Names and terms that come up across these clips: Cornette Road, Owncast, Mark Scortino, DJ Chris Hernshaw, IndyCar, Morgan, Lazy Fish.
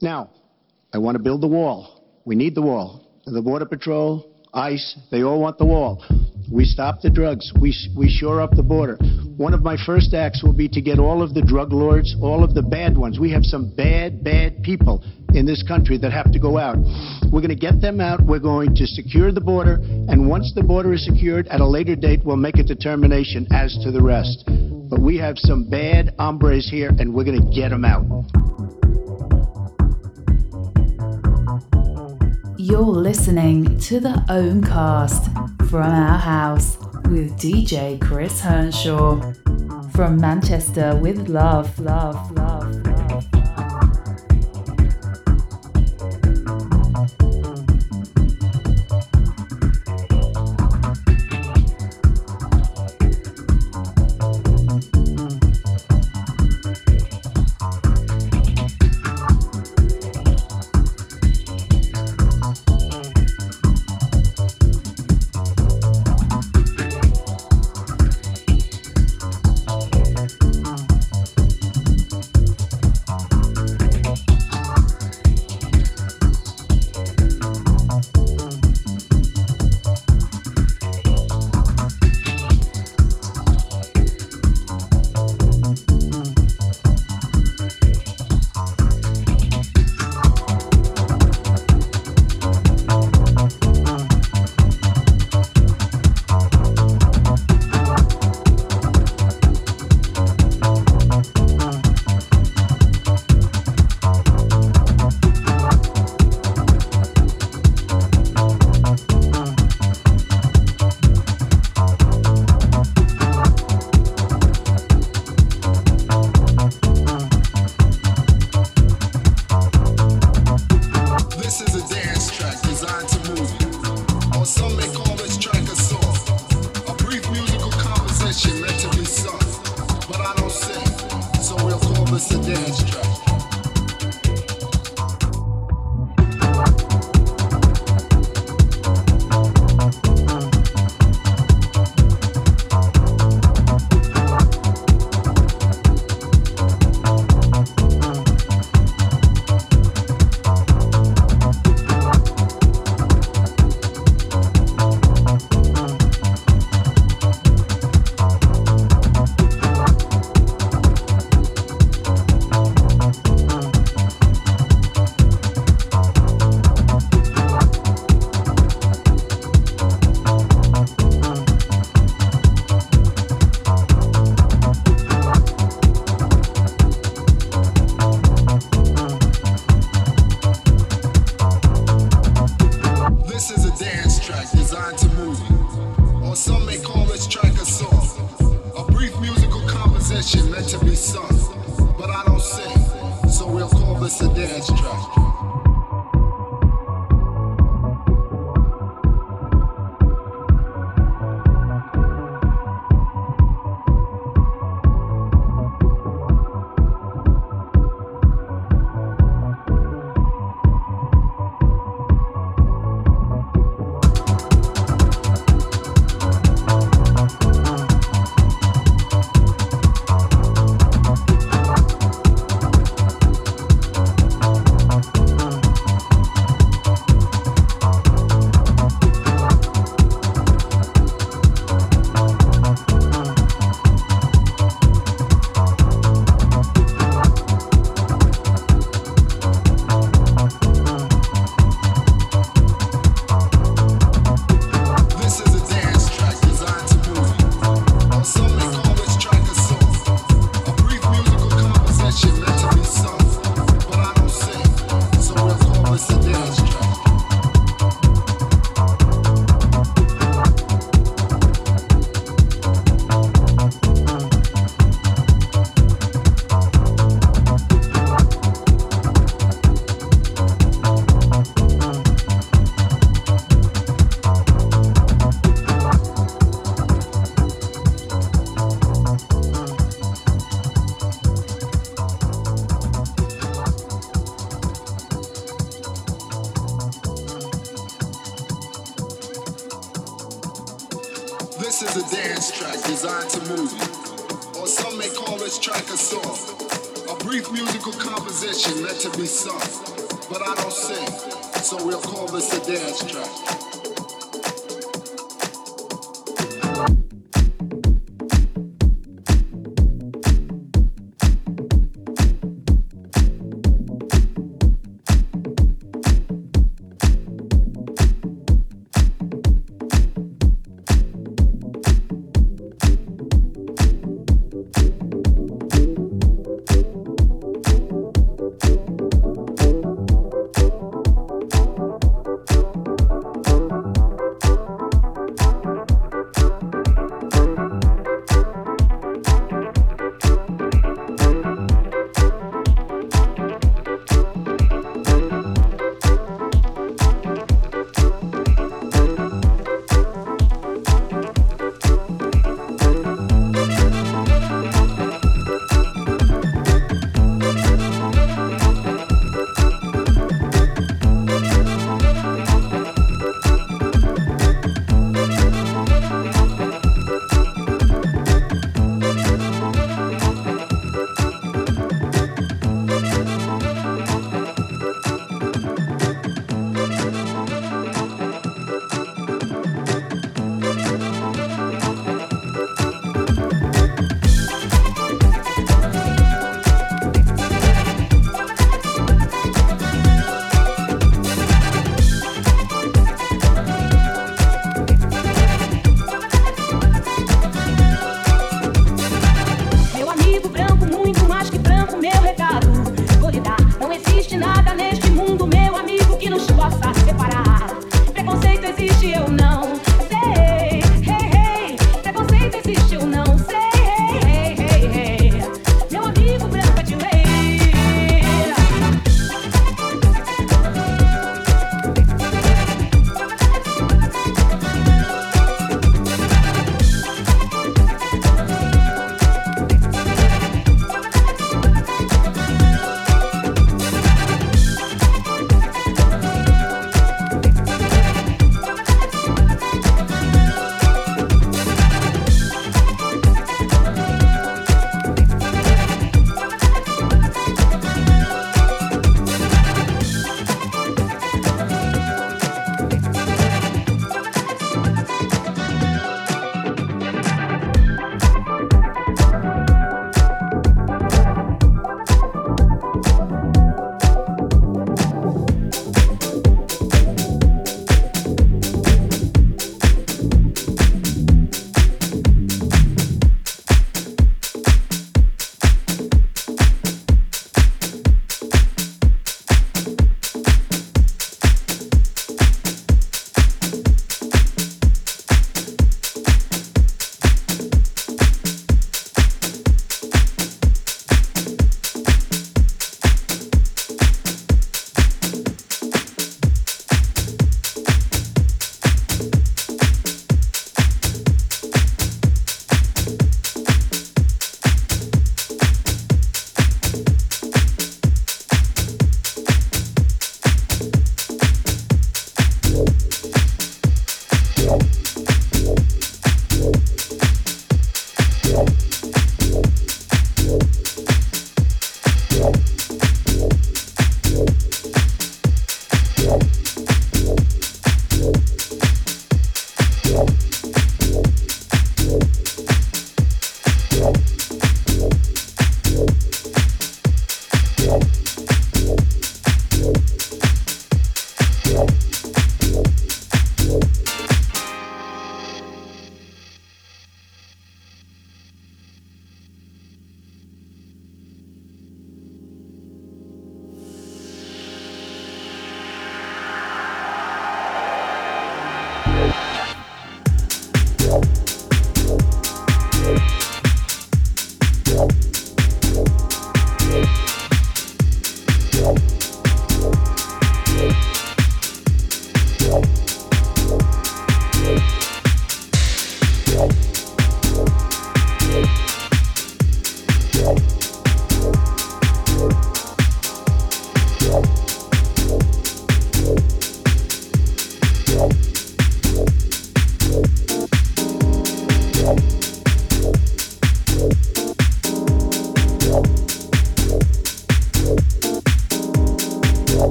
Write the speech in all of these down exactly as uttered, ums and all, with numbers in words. Now, I want to build the wall. We need the wall. The Border Patrol, ICE, they all want the wall. We stop the drugs. We, we shore up the border. One of my first acts will be to get all of the drug lords, all of the bad ones. We have some bad, bad people in this country that have to go out. We're going to get them out. We're going to secure the border. And once the border is secured, at a later date, we'll make a determination as to the rest. But we have some bad hombres here, and we're going to get them out. You're listening to the Owncast from our house with D J Chris Hernshaw from Manchester with love, love, love, love. brief musical composition meant to be sung, but I don't sing, so we'll call this a dance track. Oh,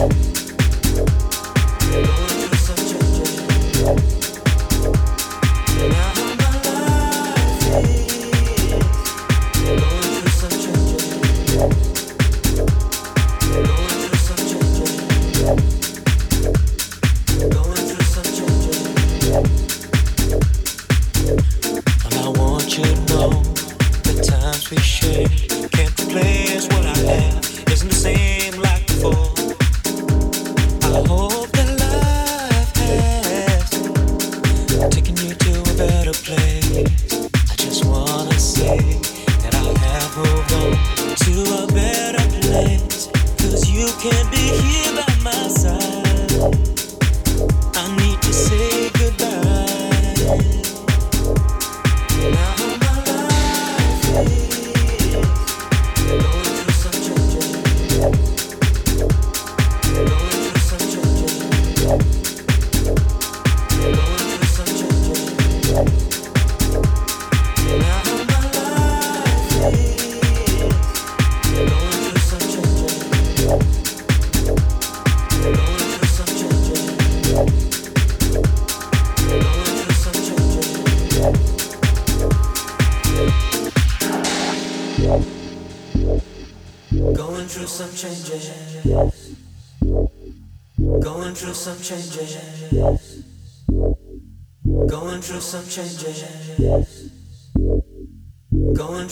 Some changes, going through some changes, going through some changes, going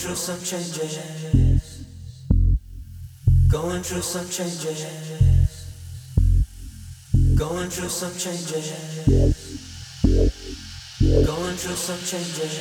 through some changes.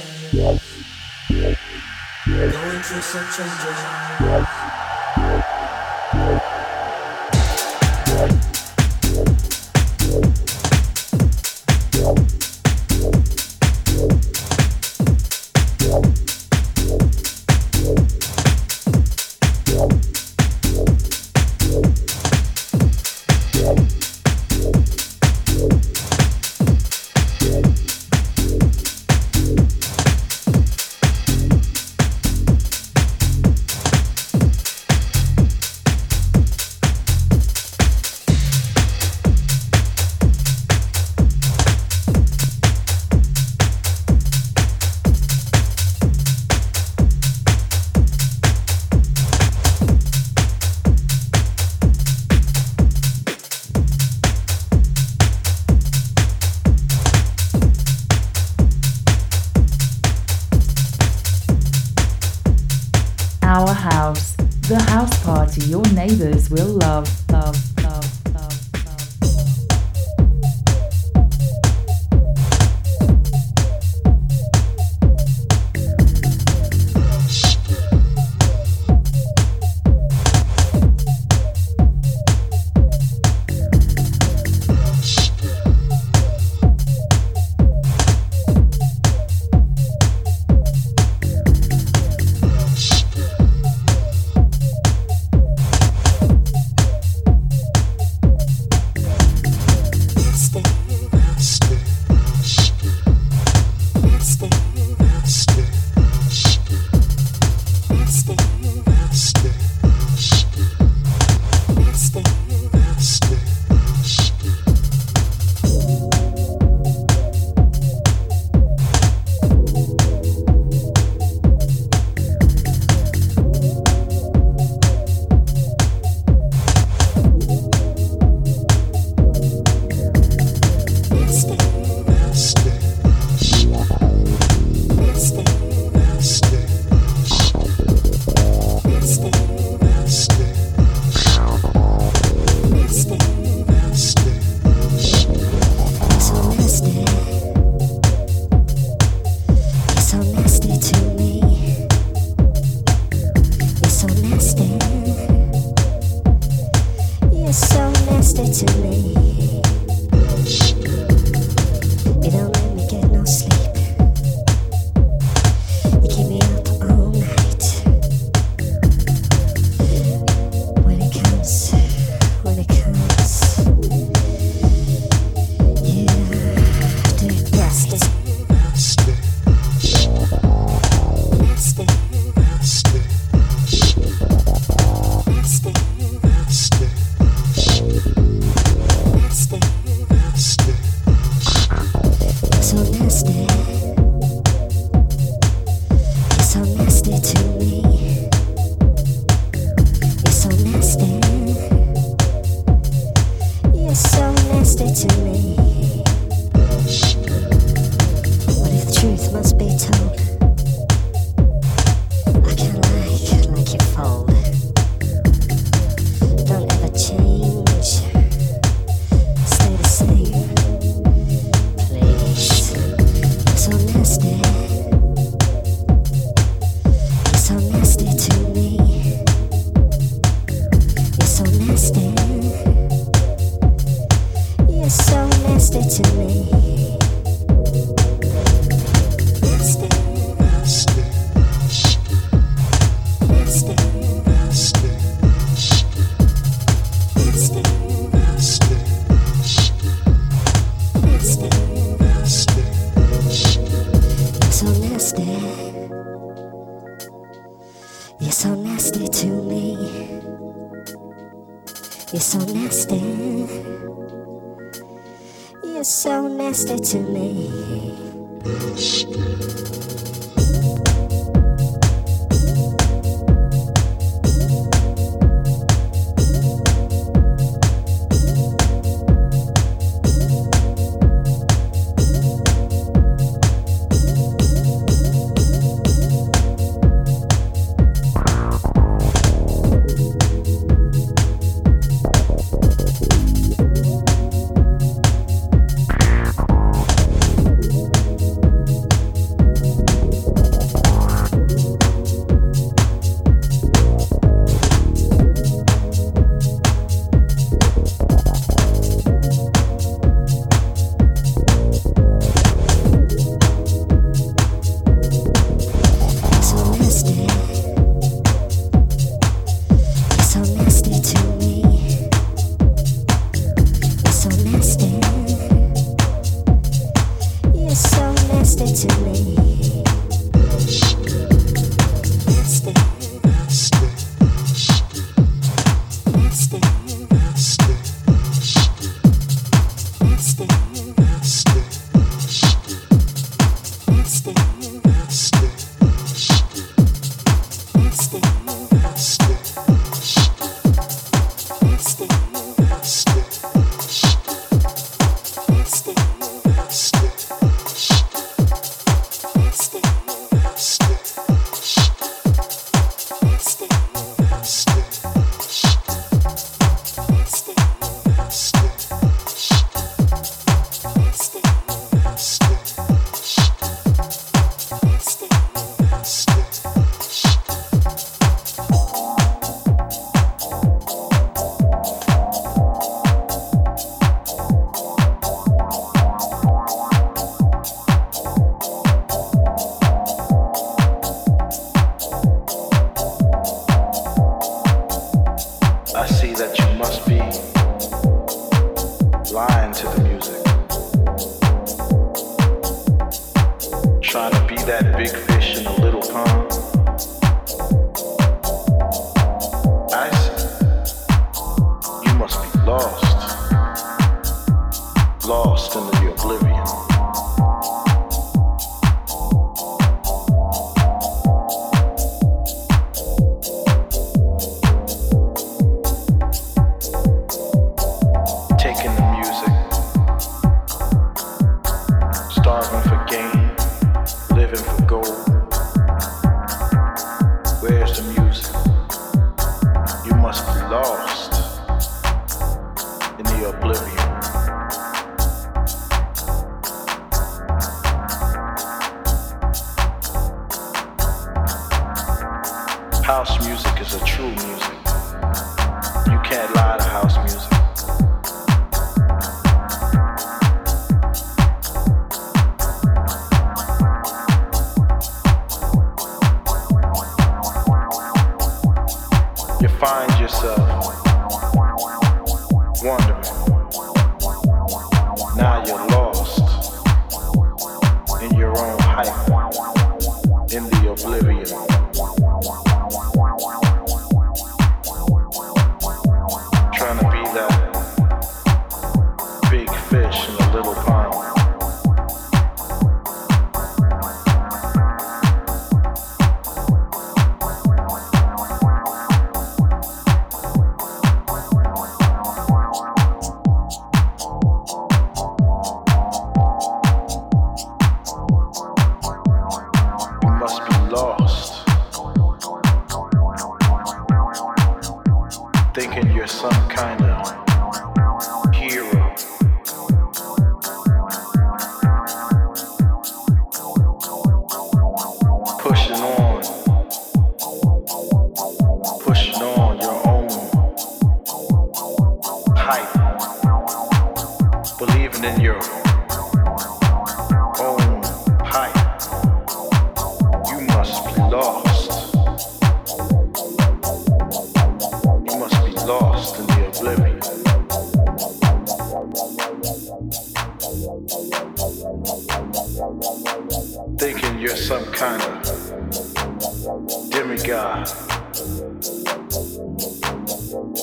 Your neighbors will love. Thank you. nasty. You're so nasty to me. Nasty.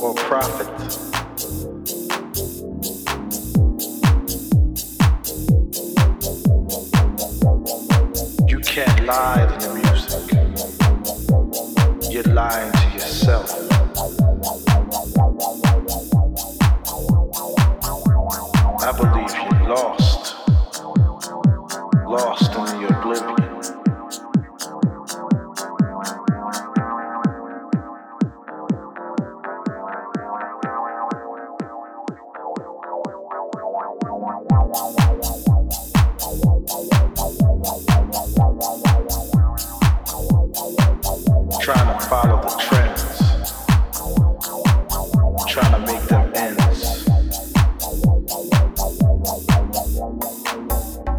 Or prophet. lie to the music. You're lying to yourself. I believe you're lost, lost in the oblivion, trying to follow the trends, trying to make them ends.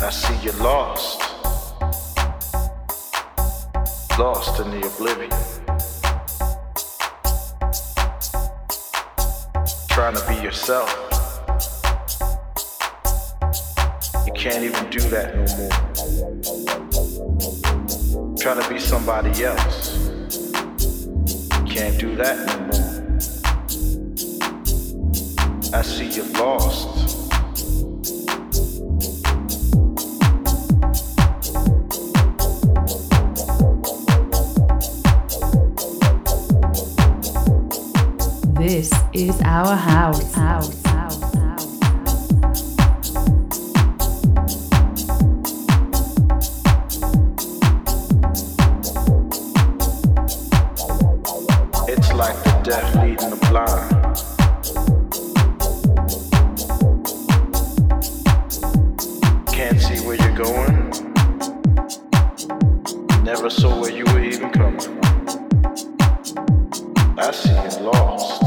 I see you're lost, lost in the oblivion, trying to be yourself. You can't even do that no more. Trying to be somebody else, you can't do that no more. I see you're lost. This is our house, house, house, house, house. It's like the deaf leading the blind. Can't see where you're going. Never saw where you were even coming from. I see it lost.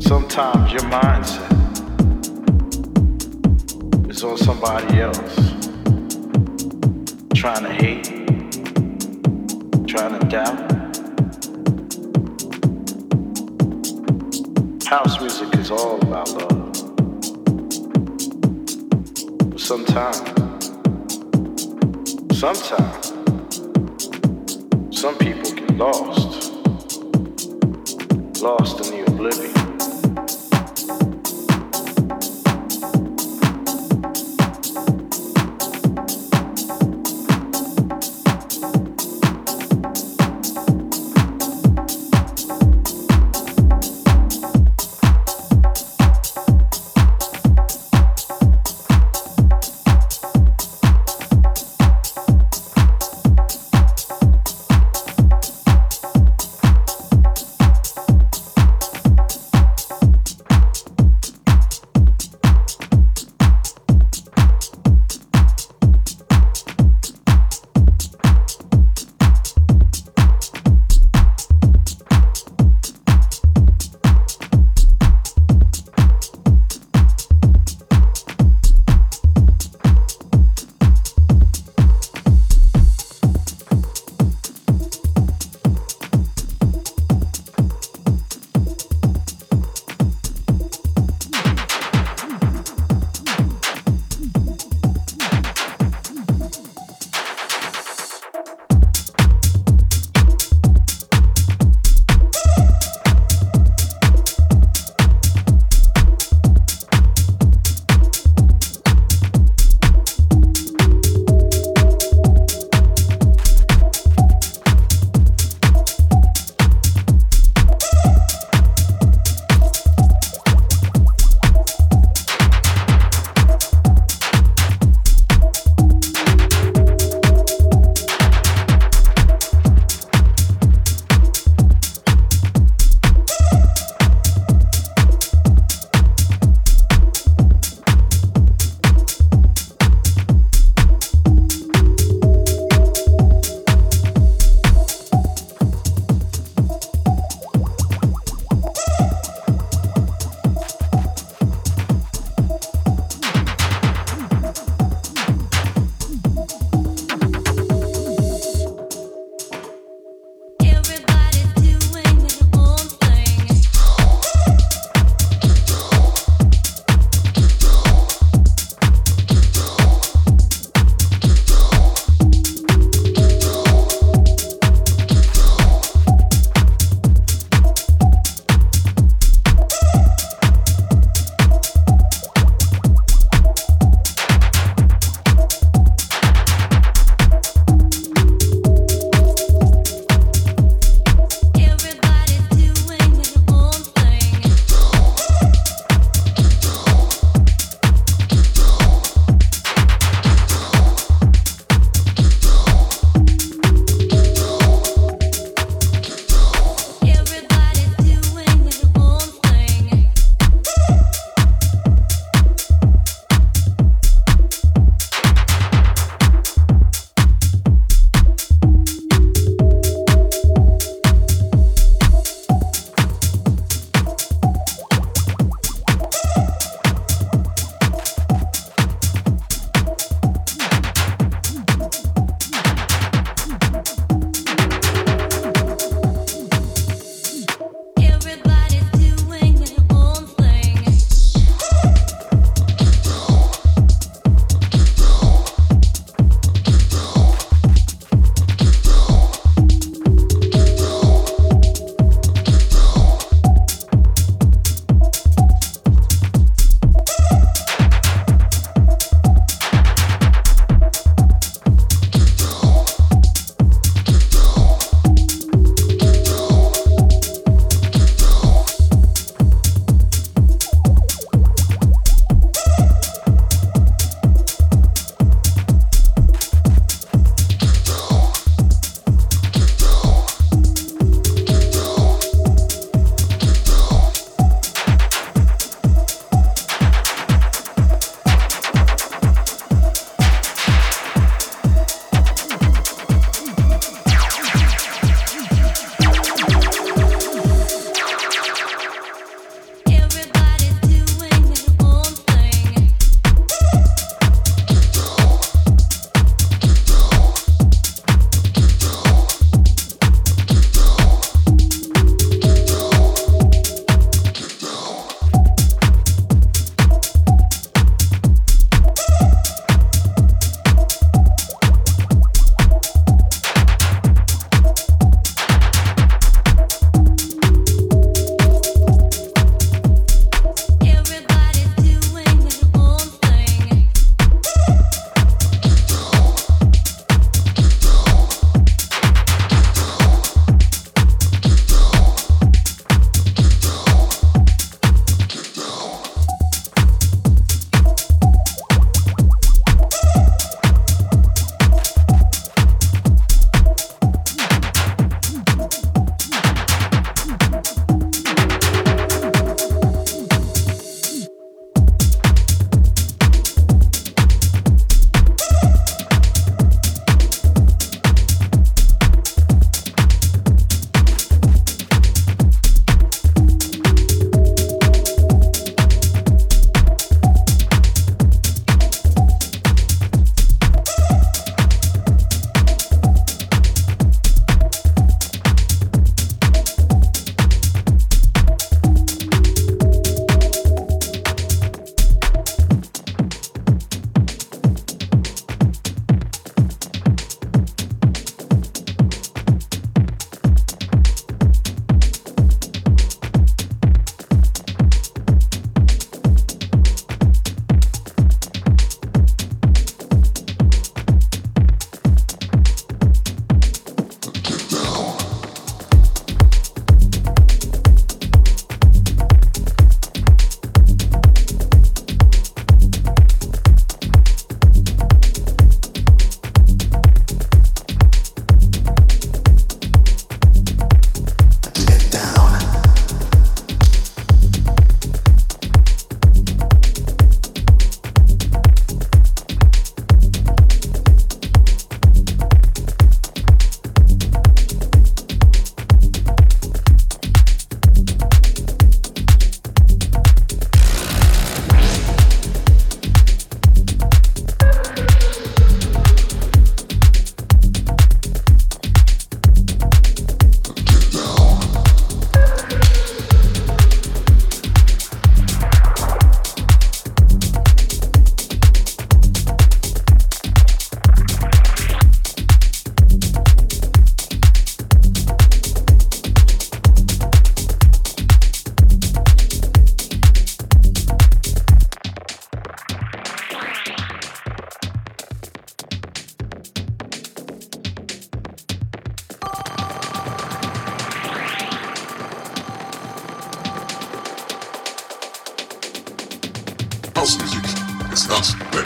Sometimes your mindset is on somebody else, trying to hate, trying to doubt. House music is all about love. But sometimes, sometimes, some people get lost, lost in the oblivion.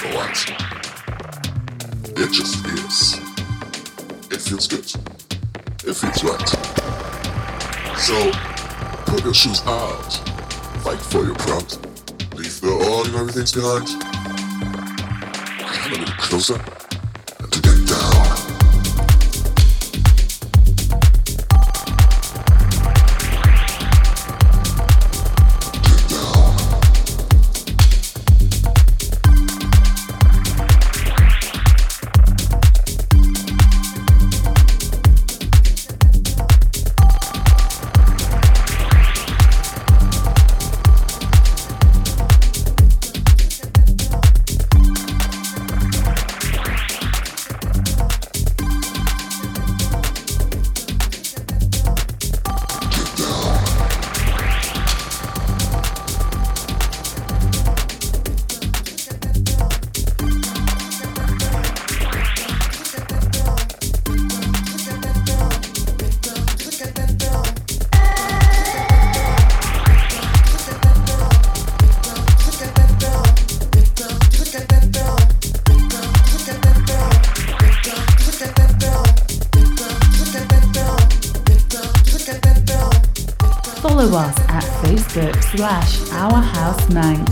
never wants. It just is. It feels good. It feels right. So, put your shoes out. Fight for your prompt. Leave the all and everything's behind. Come a little closer. Slash Our House Mank.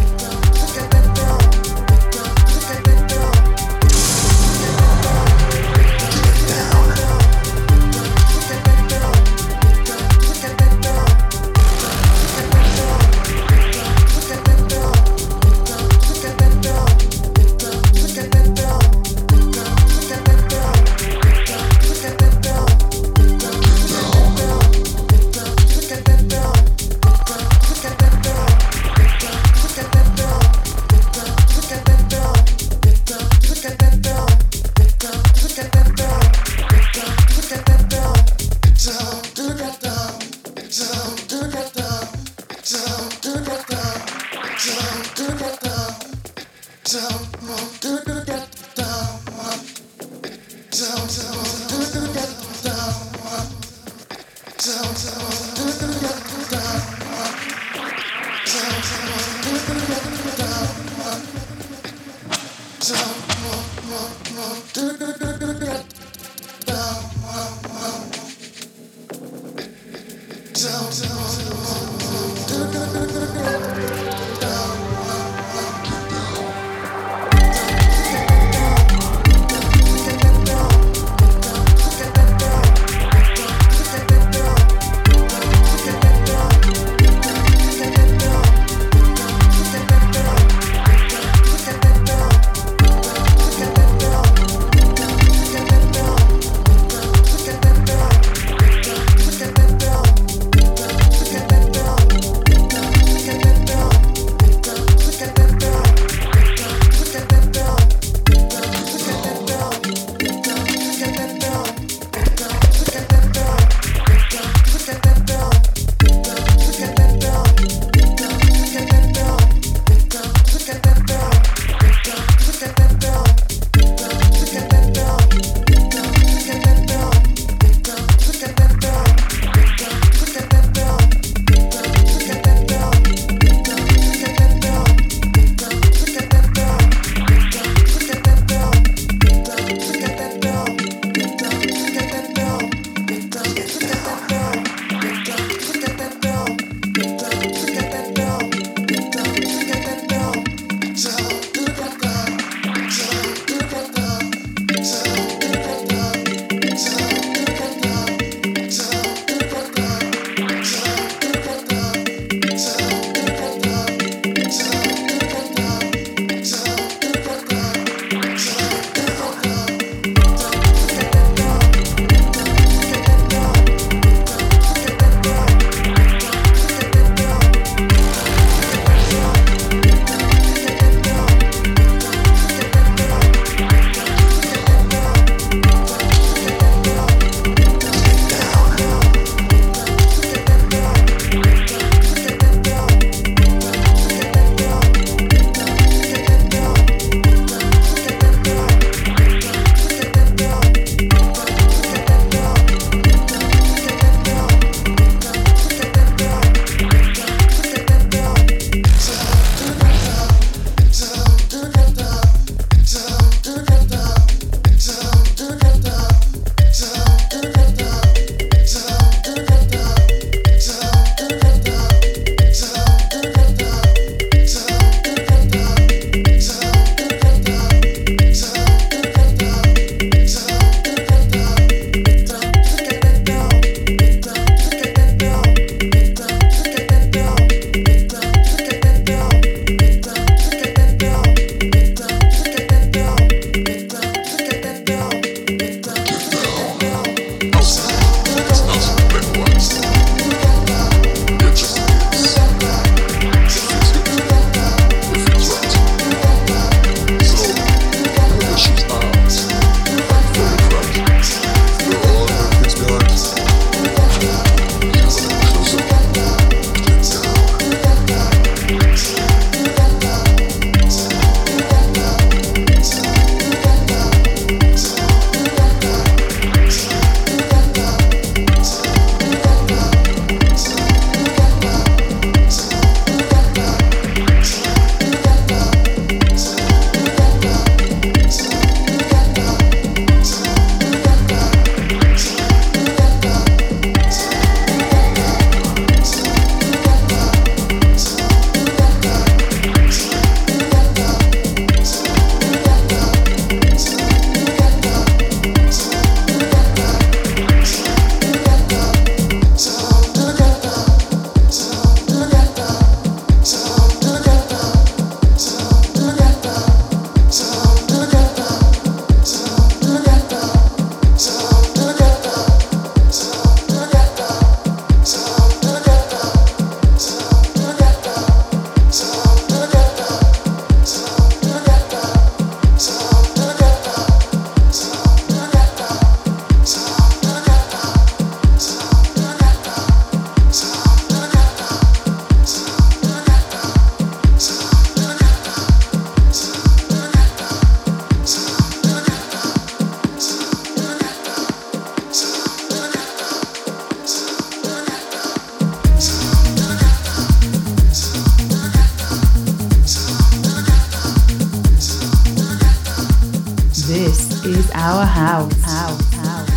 This is our house. house, house.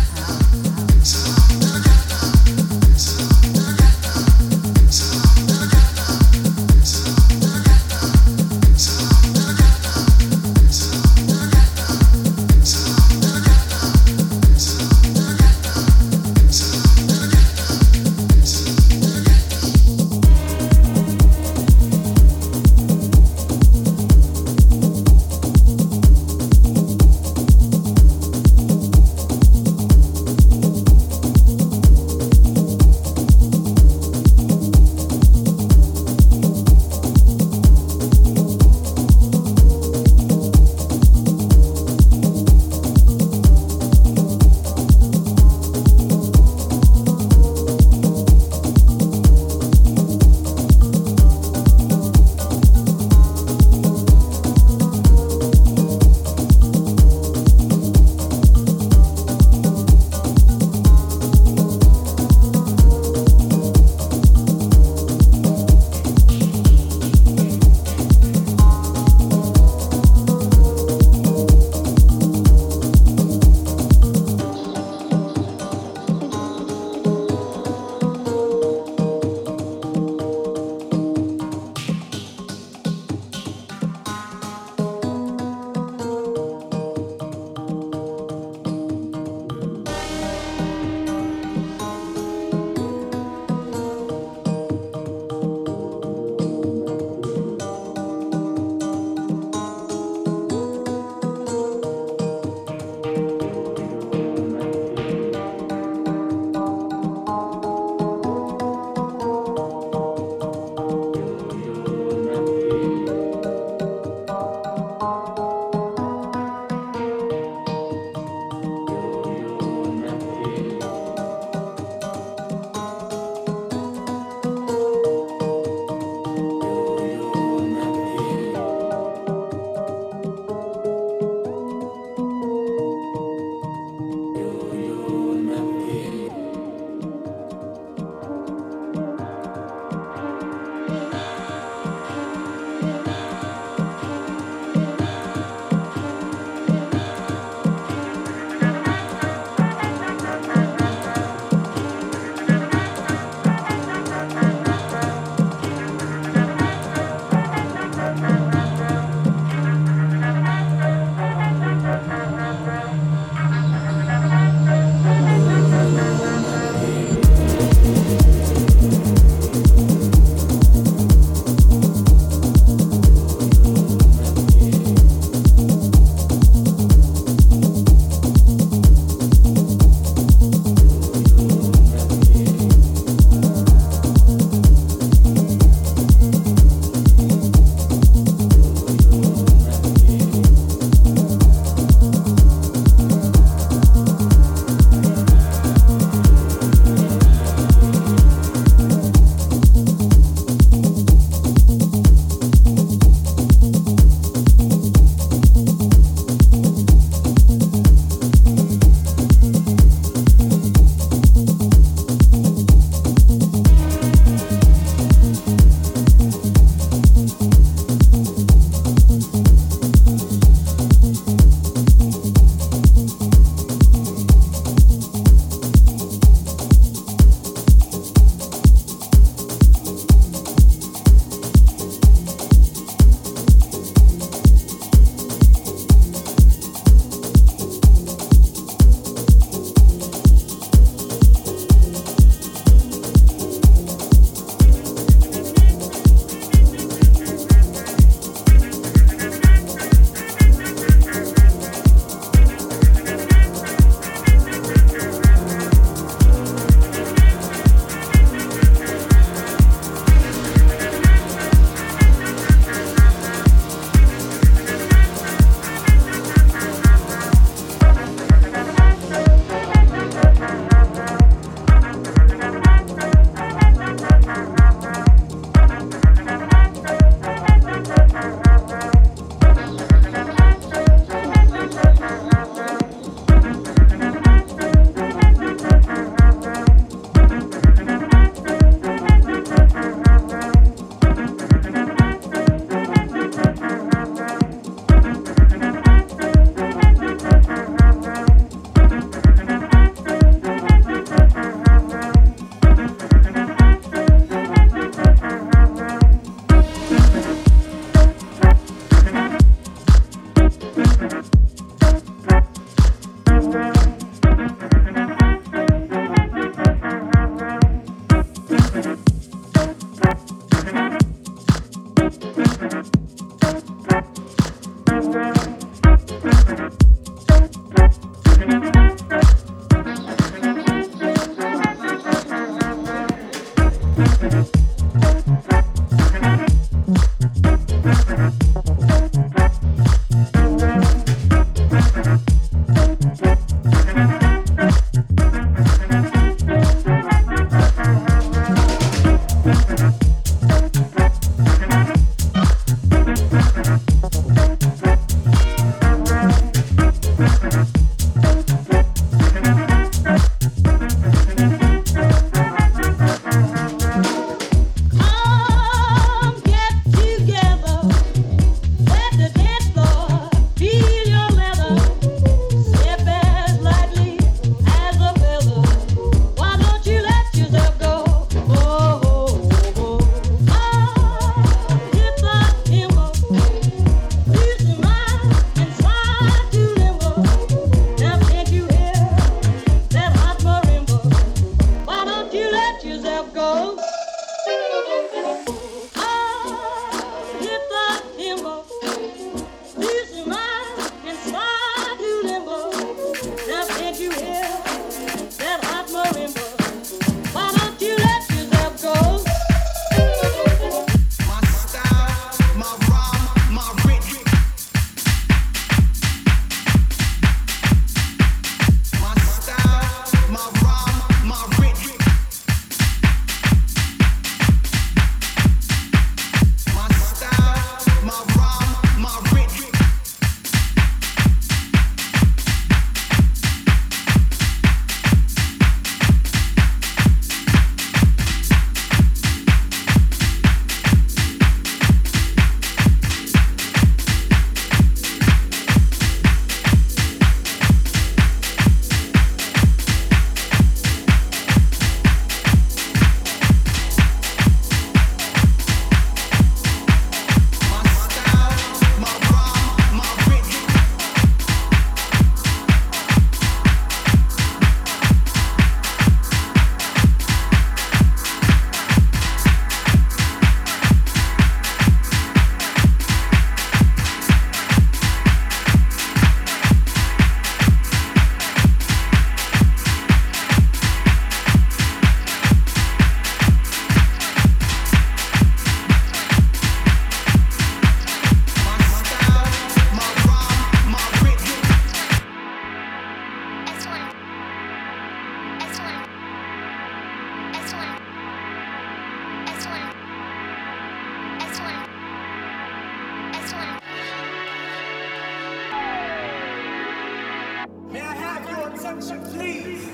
attention, please?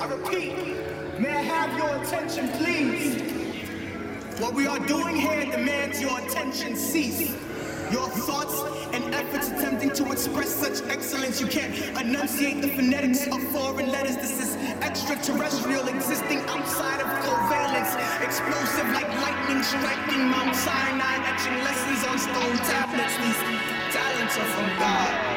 I repeat, may I have your attention, please? What we are doing here demands your attention cease. Your thoughts and efforts attempting to express such excellence, you can't enunciate the phonetics of foreign letters. This is extraterrestrial, existing outside of covalence, explosive like lightning striking Mount Sinai, etching lessons on stone tablets. These talents are from God.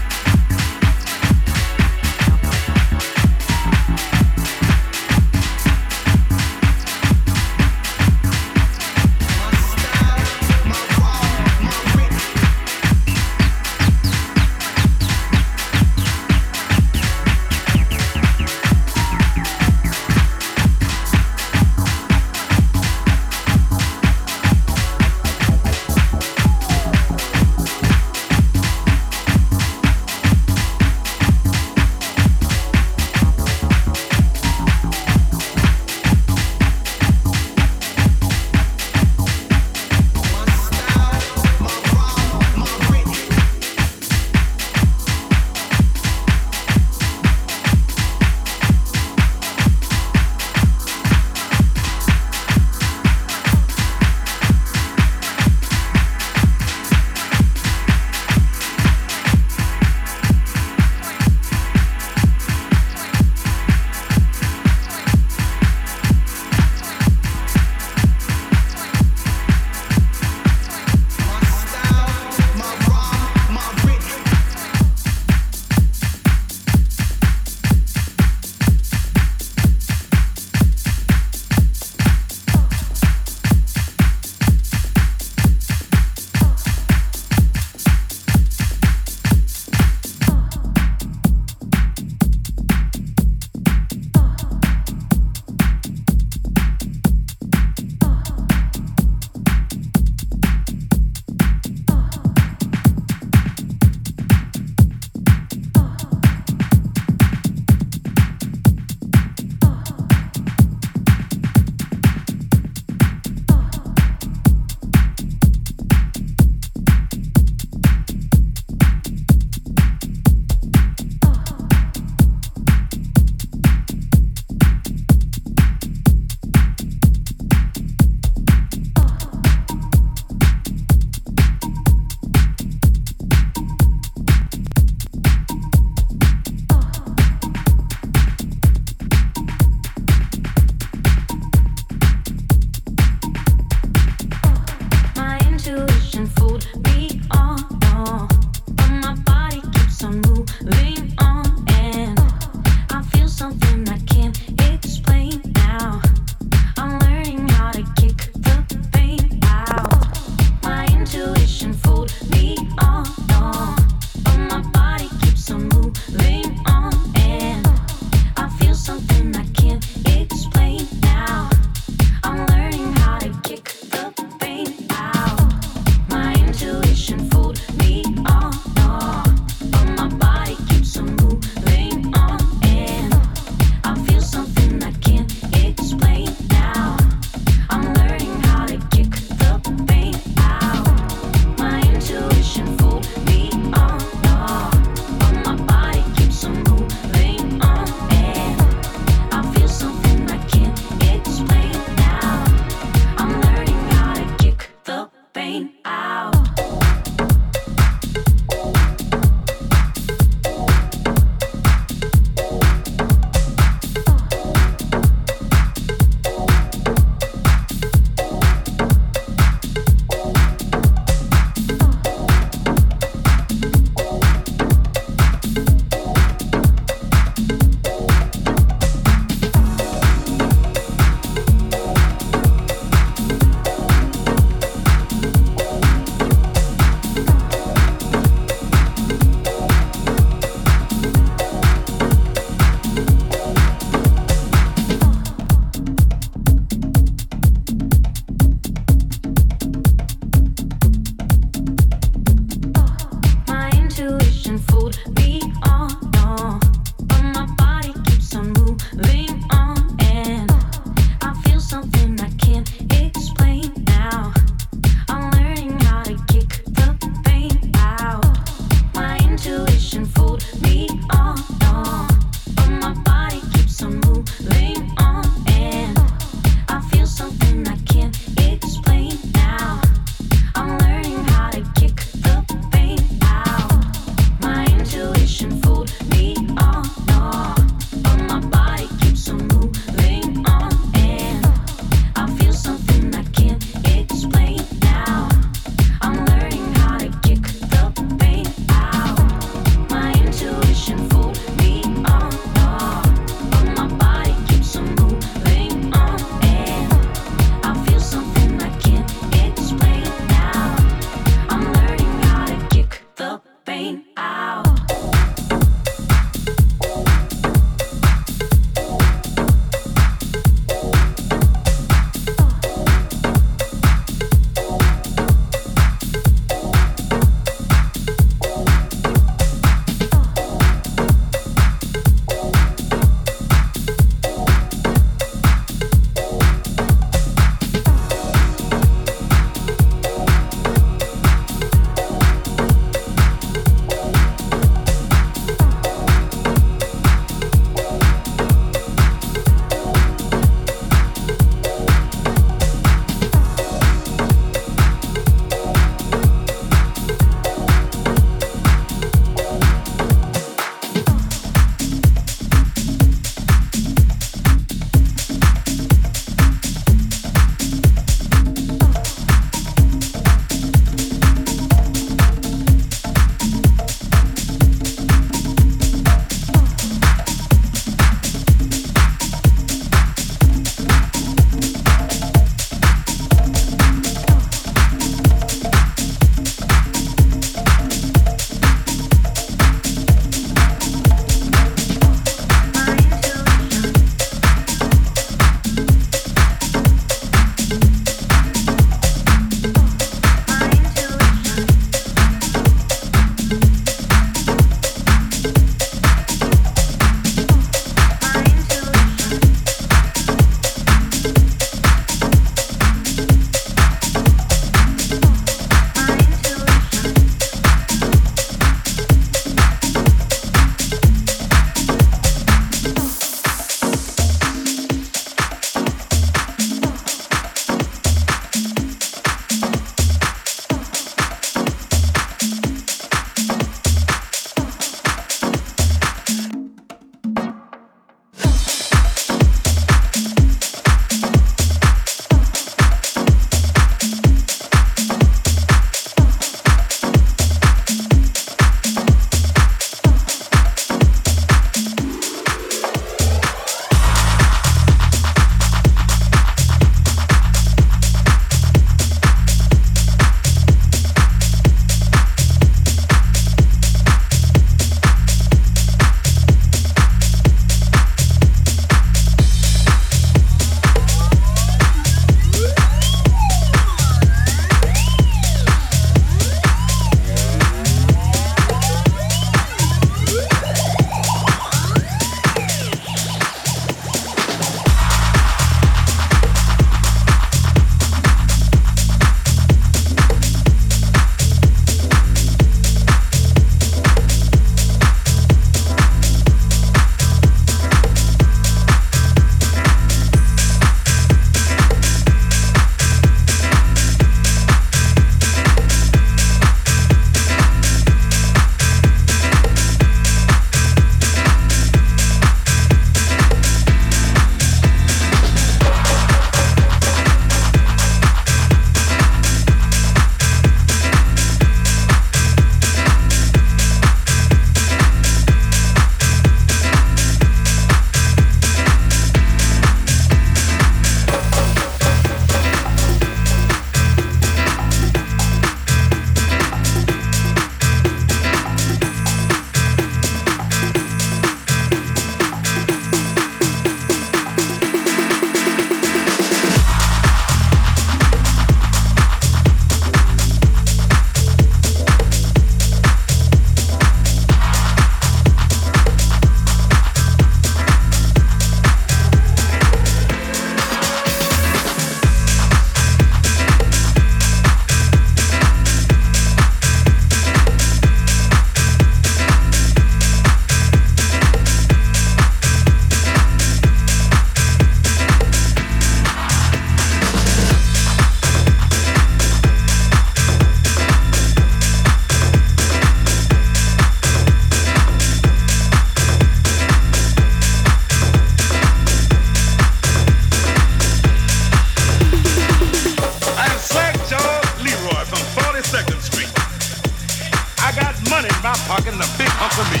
money in my pocket and a big hump of meat.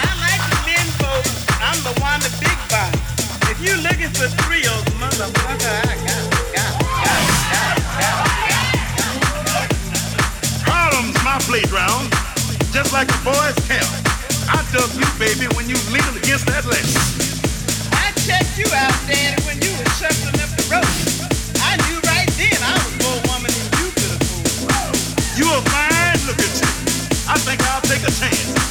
I like to bend folks. I'm the one the big body. If you looking for thrills, motherfucker, I got it, got it, got it, got it, got it. Harlem's my playground, just like a boy's camp. I dug you, baby, when you leaned against that ledge. I checked you out, Danny, when you were shuffling up the road. I knew right then I was more woman than you could have fooled. You a fine looking chick. I think I'll take a chance.